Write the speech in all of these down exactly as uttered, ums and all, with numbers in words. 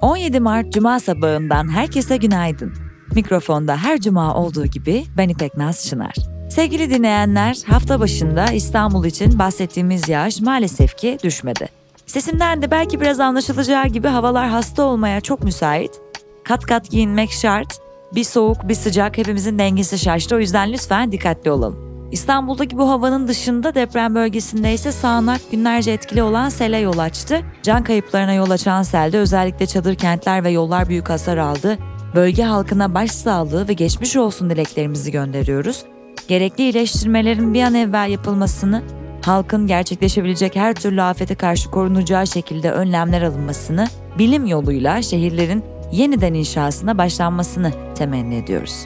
on yedi Mart Cuma sabahından herkese günaydın. Mikrofonda her cuma olduğu gibi ben İpek Naz Şınar. Sevgili dinleyenler, hafta başında İstanbul için bahsettiğimiz yağış maalesef ki düşmedi. Sesimden de belki biraz anlaşılacağı gibi havalar hasta olmaya çok müsait. Kat kat giyinmek şart, bir soğuk bir sıcak hepimizin dengesi şaştı, o yüzden lütfen dikkatli olalım. İstanbul'daki bu havanın dışında deprem bölgesinde ise sağanak günlerce etkili olan sele yol açtı. Can kayıplarına yol açan selde özellikle çadır kentler ve yollar büyük hasar aldı. Bölge halkına başsağlığı ve geçmiş olsun dileklerimizi gönderiyoruz. Gerekli iyileştirmelerin bir an evvel yapılmasını, halkın gerçekleşebilecek her türlü afete karşı korunacağı şekilde önlemler alınmasını, bilim yoluyla şehirlerin yeniden inşasına başlanmasını temenni ediyoruz.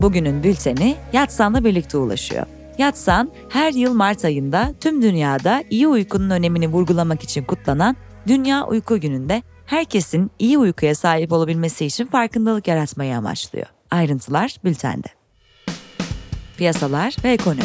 Bugünün bülteni Yatsan'la birlikte ulaşıyor. Yatsan, her yıl Mart ayında tüm dünyada iyi uykunun önemini vurgulamak için kutlanan Dünya Uyku Günü'nde herkesin iyi uykuya sahip olabilmesi için farkındalık yaratmayı amaçlıyor. Ayrıntılar bültende. Piyasalar ve ekonomi.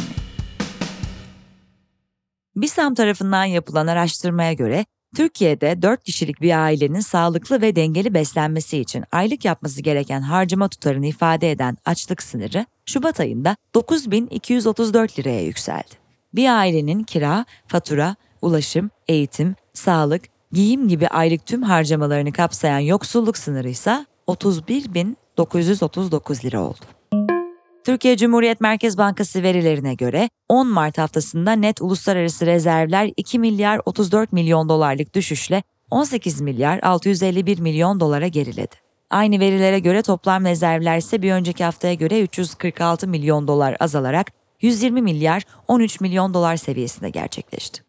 BISAM tarafından yapılan araştırmaya göre Türkiye'de dört kişilik bir ailenin sağlıklı ve dengeli beslenmesi için aylık yapması gereken harcama tutarını ifade eden açlık sınırı Şubat ayında dokuz bin iki yüz otuz dört liraya yükseldi. Bir ailenin kira, fatura, ulaşım, eğitim, sağlık, giyim gibi aylık tüm harcamalarını kapsayan yoksulluk sınırı ise otuz bir bin dokuz yüz otuz dokuz lira oldu. Türkiye Cumhuriyet Merkez Bankası verilerine göre on Mart haftasında net uluslararası rezervler iki milyar otuz dört milyon dolarlık düşüşle on sekiz milyar altı yüz elli bir milyon dolara geriledi. Aynı verilere göre toplam rezervler ise bir önceki haftaya göre üç yüz kırk altı milyon dolar azalarak yüz yirmi milyar on üç milyon dolar seviyesinde gerçekleşti.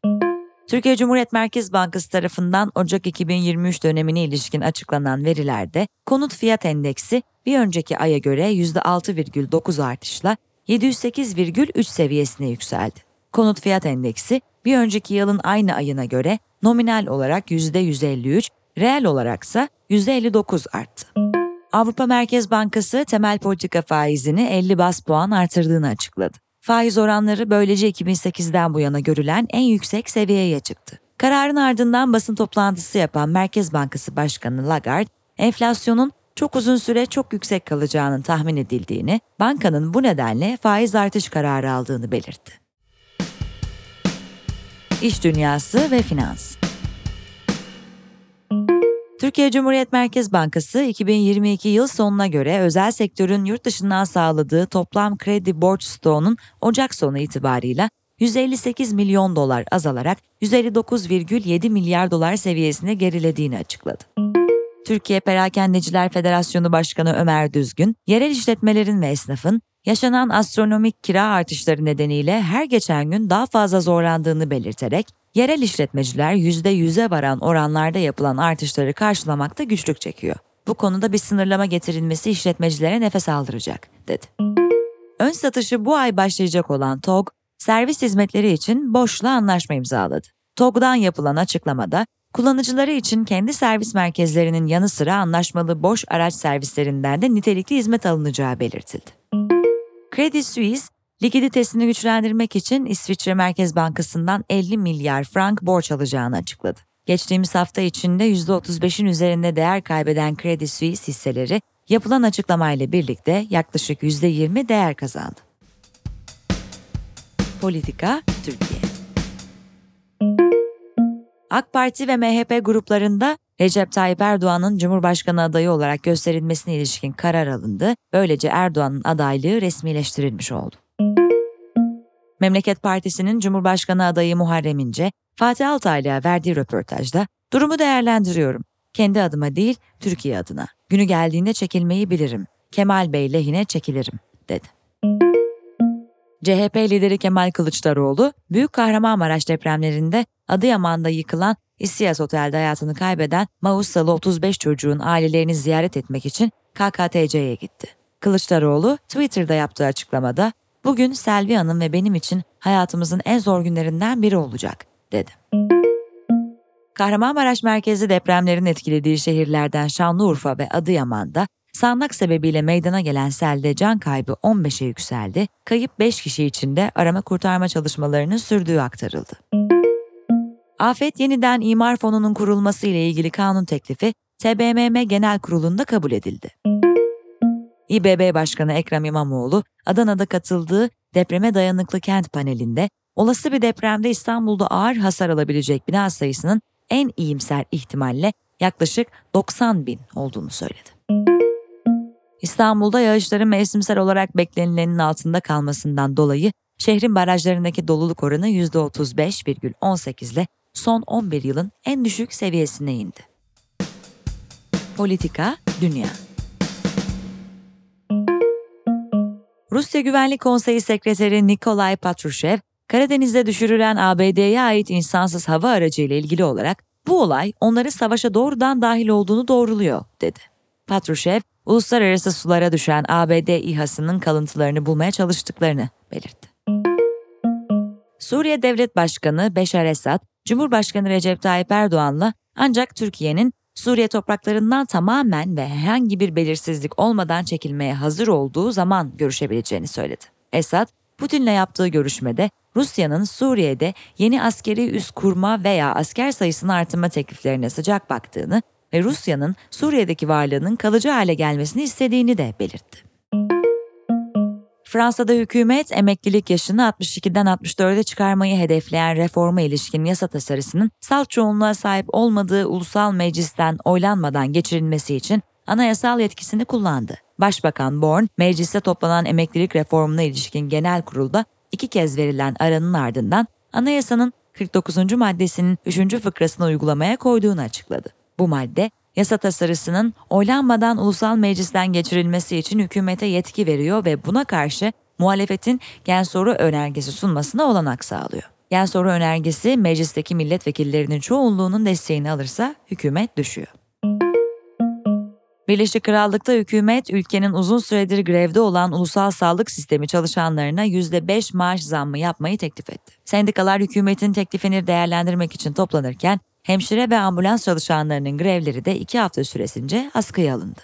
Türkiye Cumhuriyet Merkez Bankası tarafından Ocak iki bin yirmi üç dönemine ilişkin açıklanan verilerde konut fiyat endeksi bir önceki aya göre yüzde altı virgül dokuz artışla yedi yüz sekiz virgül üç seviyesine yükseldi. Konut fiyat endeksi bir önceki yılın aynı ayına göre nominal olarak yüzde yüz elli üç, reel olaraksa yüzde elli dokuz arttı. Avrupa Merkez Bankası temel politika faizini elli baz puan artırdığını açıkladı. Faiz oranları böylece iki bin sekizden bu yana görülen en yüksek seviyeye çıktı. Kararın ardından basın toplantısı yapan Merkez Bankası Başkanı Lagarde, enflasyonun çok uzun süre çok yüksek kalacağının tahmin edildiğini, bankanın bu nedenle faiz artış kararı aldığını belirtti. İş dünyası ve finans. Türkiye Cumhuriyet Merkez Bankası iki bin yirmi iki yıl sonuna göre özel sektörün yurt dışından sağladığı toplam kredi borç stoğunun Ocak sonu itibarıyla yüz elli sekiz milyon dolar azalarak yüz elli dokuz virgül yedi milyar dolar seviyesine gerilediğini açıkladı. Türkiye Perakendeciler Federasyonu Başkanı Ömer Düzgün, yerel işletmelerin ve esnafın yaşanan astronomik kira artışları nedeniyle her geçen gün daha fazla zorlandığını belirterek, yerel işletmeciler yüzde yüze varan oranlarda yapılan artışları karşılamakta güçlük çekiyor. Bu konuda bir sınırlama getirilmesi işletmecilere nefes aldıracak, dedi. Ön satışı bu ay başlayacak olan TOG, servis hizmetleri için Boşluk'la anlaşma imzaladı. TOG'dan yapılan açıklamada, kullanıcıları için kendi servis merkezlerinin yanı sıra anlaşmalı Boş araç servislerinden de nitelikli hizmet alınacağı belirtildi. Credit Suisse, likiditesini güçlendirmek için İsviçre Merkez Bankası'ndan elli milyar frank borç alacağını açıkladı. Geçtiğimiz hafta içinde yüzde otuz beşin üzerinde değer kaybeden Credit Suisse hisseleri yapılan açıklamayla birlikte yaklaşık yüzde yirmi değer kazandı. Politika Türkiye. AK Parti ve M H P gruplarında Recep Tayyip Erdoğan'ın Cumhurbaşkanı adayı olarak gösterilmesine ilişkin karar alındı. Böylece Erdoğan'ın adaylığı resmileştirilmiş oldu. Memleket Partisi'nin Cumhurbaşkanı adayı Muharrem İnce, Fatih Altaylı'ya verdiği röportajda "Durumu değerlendiriyorum. Kendi adıma değil, Türkiye adına. Günü geldiğinde çekilmeyi bilirim. Kemal Bey lehine çekilirim," dedi. C H P lideri Kemal Kılıçdaroğlu, Büyük Kahramanmaraş depremlerinde Adıyaman'da yıkılan İsyas Otel'de hayatını kaybeden Mausalı otuz beş çocuğun ailelerini ziyaret etmek için K K T C'ye gitti. Kılıçdaroğlu, Twitter'da yaptığı açıklamada, "Bugün Selvi Hanım ve benim için hayatımızın en zor günlerinden biri olacak," dedi. Kahramanmaraş merkezli depremlerin etkilediği şehirlerden Şanlıurfa ve Adıyaman'da Sağanak sebebiyle meydana gelen selde can kaybı on beşe yükseldi, kayıp beş kişi için de arama kurtarma çalışmalarının sürdüğü aktarıldı. Afet yeniden imar fonunun kurulması ile ilgili kanun teklifi T B M M Genel Kurulu'nda kabul edildi. İ B B Başkanı Ekrem İmamoğlu, Adana'da katıldığı depreme dayanıklı kent panelinde, olası bir depremde İstanbul'da ağır hasar alabilecek bina sayısının en iyimser ihtimalle yaklaşık doksan bin olduğunu söyledi. İstanbul'da yağışların mevsimsel olarak beklenilenin altında kalmasından dolayı şehrin barajlarındaki doluluk oranı yüzde otuz beş virgül on sekiz ile son on bir yılın en düşük seviyesine indi. Politika, dünya. Rusya Güvenlik Konseyi Sekreteri Nikolay Patrushev, Karadeniz'de düşürülen A B D'ye ait insansız hava aracı ile ilgili olarak bu olay onların savaşa doğrudan dahil olduğunu doğruluyor, dedi. Patrushev, uluslararası sulara düşen A B D İHA'sının kalıntılarını bulmaya çalıştıklarını belirtti. Suriye Devlet Başkanı Beşar Esad, Cumhurbaşkanı Recep Tayyip Erdoğan'la ancak Türkiye'nin Suriye topraklarından tamamen ve herhangi bir belirsizlik olmadan çekilmeye hazır olduğu zaman görüşebileceğini söyledi. Esad, Putin'le yaptığı görüşmede Rusya'nın Suriye'de yeni askeri üs kurma veya asker sayısını artırma tekliflerine sıcak baktığını ve Rusya'nın Suriye'deki varlığının kalıcı hale gelmesini istediğini de belirtti. Fransa'da hükümet, emeklilik yaşını altmış ikiden altmış dörde çıkarmayı hedefleyen reforma ilişkin yasa tasarısının salt çoğunluğa sahip olmadığı Ulusal Meclis'ten oylanmadan geçirilmesi için anayasal yetkisini kullandı. Başbakan Borne, mecliste toplanan emeklilik reformuna ilişkin genel kurulda iki kez verilen aranın ardından anayasanın kırk dokuzuncu maddesinin üçüncü fıkrasını uygulamaya koyduğunu açıkladı. Bu madde, yasa tasarısının oylanmadan ulusal meclisten geçirilmesi için hükümete yetki veriyor ve buna karşı muhalefetin gensoru önergesi sunmasına olanak sağlıyor. Gensoru önergesi meclisteki milletvekillerinin çoğunluğunun desteğini alırsa hükümet düşüyor. Birleşik Krallık'ta hükümet, ülkenin uzun süredir grevde olan ulusal sağlık sistemi çalışanlarına yüzde beş maaş zammı yapmayı teklif etti. Sendikalar hükümetin teklifini değerlendirmek için toplanırken, hemşire ve ambulans çalışanlarının grevleri de iki hafta süresince askıya alındı.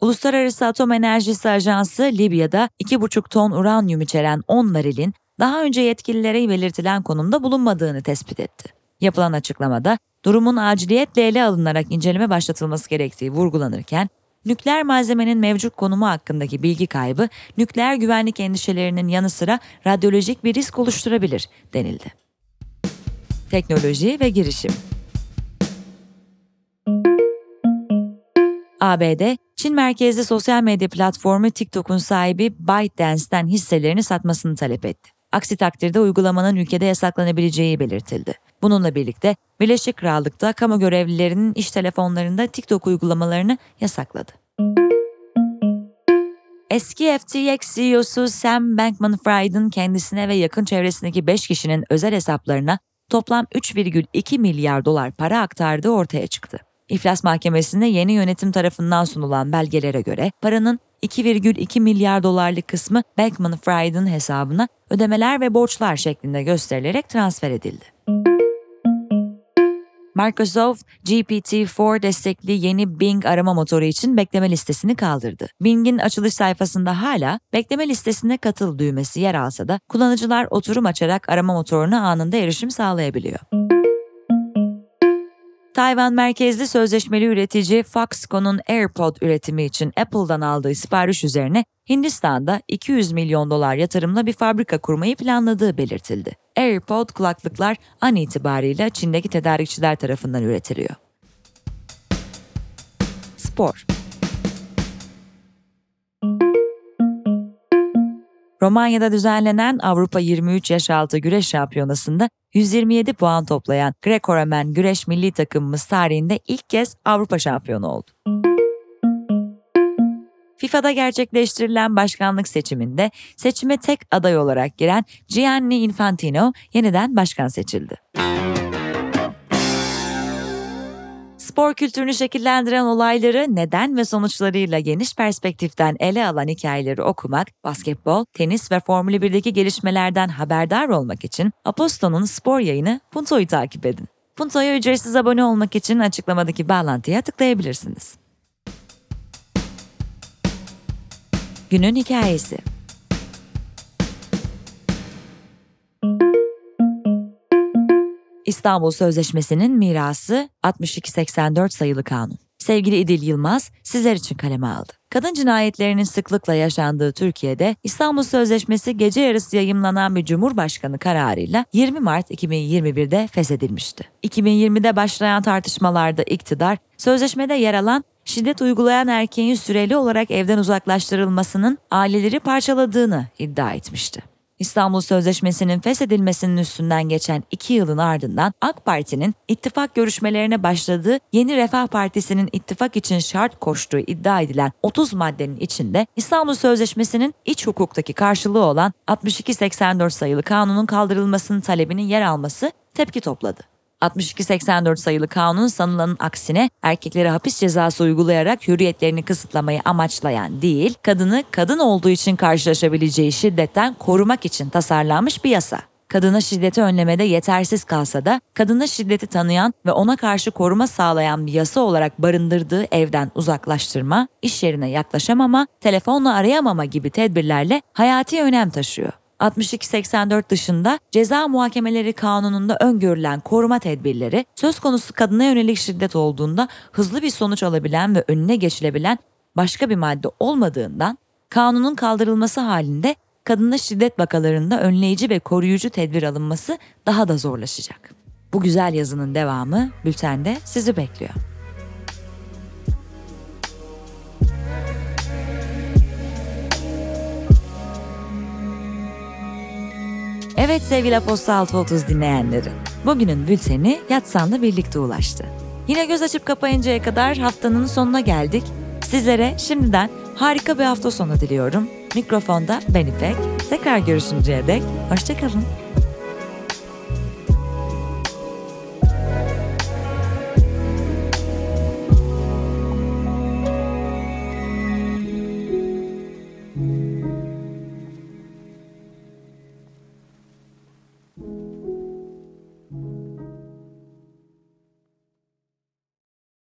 Uluslararası Atom Enerjisi Ajansı, Libya'da iki buçuk ton uranyum içeren on varilin daha önce yetkililere belirtilen konumda bulunmadığını tespit etti. Yapılan açıklamada, durumun aciliyetle ele alınarak inceleme başlatılması gerektiği vurgulanırken, nükleer malzemenin mevcut konumu hakkındaki bilgi kaybı, nükleer güvenlik endişelerinin yanı sıra radyolojik bir risk oluşturabilir, denildi. Teknoloji ve girişim. A B D, Çin merkezli sosyal medya platformu TikTok'un sahibi ByteDance'ten hisselerini satmasını talep etti. Aksi takdirde uygulamanın ülkede yasaklanabileceği belirtildi. Bununla birlikte Birleşik Krallık'ta kamu görevlilerinin iş telefonlarında TikTok uygulamalarını yasakladı. Eski F T X C E O'su Sam Bankman-Fried'in kendisine ve yakın çevresindeki beş kişinin özel hesaplarına toplam üç virgül iki milyar dolar para aktardığı ortaya çıktı. İflas Mahkemesi'ne yeni yönetim tarafından sunulan belgelere göre paranın iki virgül iki milyar dolarlık kısmı Bankman-Fried'in hesabına ödemeler ve borçlar şeklinde gösterilerek transfer edildi. Microsoft, G P T dört destekli yeni Bing arama motoru için bekleme listesini kaldırdı. Bing'in açılış sayfasında hala bekleme listesine katıl düğmesi yer alsa da kullanıcılar oturum açarak arama motoruna anında erişim sağlayabiliyor. Tayvan merkezli sözleşmeli üretici Foxconn'un AirPod üretimi için Apple'dan aldığı sipariş üzerine Hindistan'da iki yüz milyon dolar yatırımla bir fabrika kurmayı planladığı belirtildi. AirPod kulaklıklar an itibariyle Çin'deki tedarikçiler tarafından üretiliyor. Spor. Romanya'da düzenlenen Avrupa yirmi üç yaş altı güreş şampiyonasında yüz yirmi yedi puan toplayan Greco-Romen güreş milli takımımız tarihinde ilk kez Avrupa şampiyonu oldu. FIFA'da gerçekleştirilen başkanlık seçiminde seçime tek aday olarak giren Gianni Infantino yeniden başkan seçildi. Spor kültürünü şekillendiren olayları neden ve sonuçlarıyla geniş perspektiften ele alan hikayeleri okumak, basketbol, tenis ve Formül birdeki gelişmelerden haberdar olmak için Aposto'nun spor yayını Punto'yu takip edin. Punto'ya ücretsiz abone olmak için açıklamadaki bağlantıya tıklayabilirsiniz. Günün Hikayesi. İstanbul Sözleşmesi'nin mirası altmış iki seksen dört sayılı kanun. Sevgili İdil Yılmaz sizler için kaleme aldı. Kadın cinayetlerinin sıklıkla yaşandığı Türkiye'de İstanbul Sözleşmesi gece yarısı yayımlanan bir Cumhurbaşkanı kararıyla yirmi Mart iki bin yirmi bir'de feshedilmişti. iki bin yirmi'de başlayan tartışmalarda iktidar, sözleşmede yer alan şiddet uygulayan erkeğin süreli olarak evden uzaklaştırılmasının aileleri parçaladığını iddia etmişti. İstanbul Sözleşmesi'nin feshedilmesinin üstünden geçen iki yılın ardından AK Parti'nin ittifak görüşmelerine başladığı, Yeni Refah Partisi'nin ittifak için şart koştuğu iddia edilen otuz maddenin içinde İstanbul Sözleşmesi'nin iç hukuktaki karşılığı olan altmış iki seksen dört sayılı kanunun kaldırılmasının talebinin yer alması tepki topladı. altmış iki seksen dört sayılı kanun sanılanın aksine erkeklere hapis cezası uygulayarak hürriyetlerini kısıtlamayı amaçlayan değil, kadını kadın olduğu için karşılaşabileceği şiddetten korumak için tasarlanmış bir yasa. Kadına şiddeti önlemede yetersiz kalsa da kadına şiddeti tanıyan ve ona karşı koruma sağlayan bir yasa olarak barındırdığı evden uzaklaştırma, iş yerine yaklaşamama, telefonla arayamama gibi tedbirlerle hayati önem taşıyor. altmış iki seksen dört dışında ceza muhakemeleri kanununda öngörülen koruma tedbirleri, söz konusu kadına yönelik şiddet olduğunda hızlı bir sonuç alabilen ve önüne geçilebilen başka bir madde olmadığından, kanunun kaldırılması halinde kadına şiddet vakalarında önleyici ve koruyucu tedbir alınması daha da zorlaşacak. Bu güzel yazının devamı bültende sizi bekliyor. Evet sevgili Apostol altı otuz dinleyenleri, bugünün bülteni Yatsan'la birlikte ulaştı. Yine göz açıp kapayıncaya kadar haftanın sonuna geldik. Sizlere şimdiden harika bir hafta sonu diliyorum. Mikrofonda ben İpek, tekrar görüşünceye dek hoşçakalın.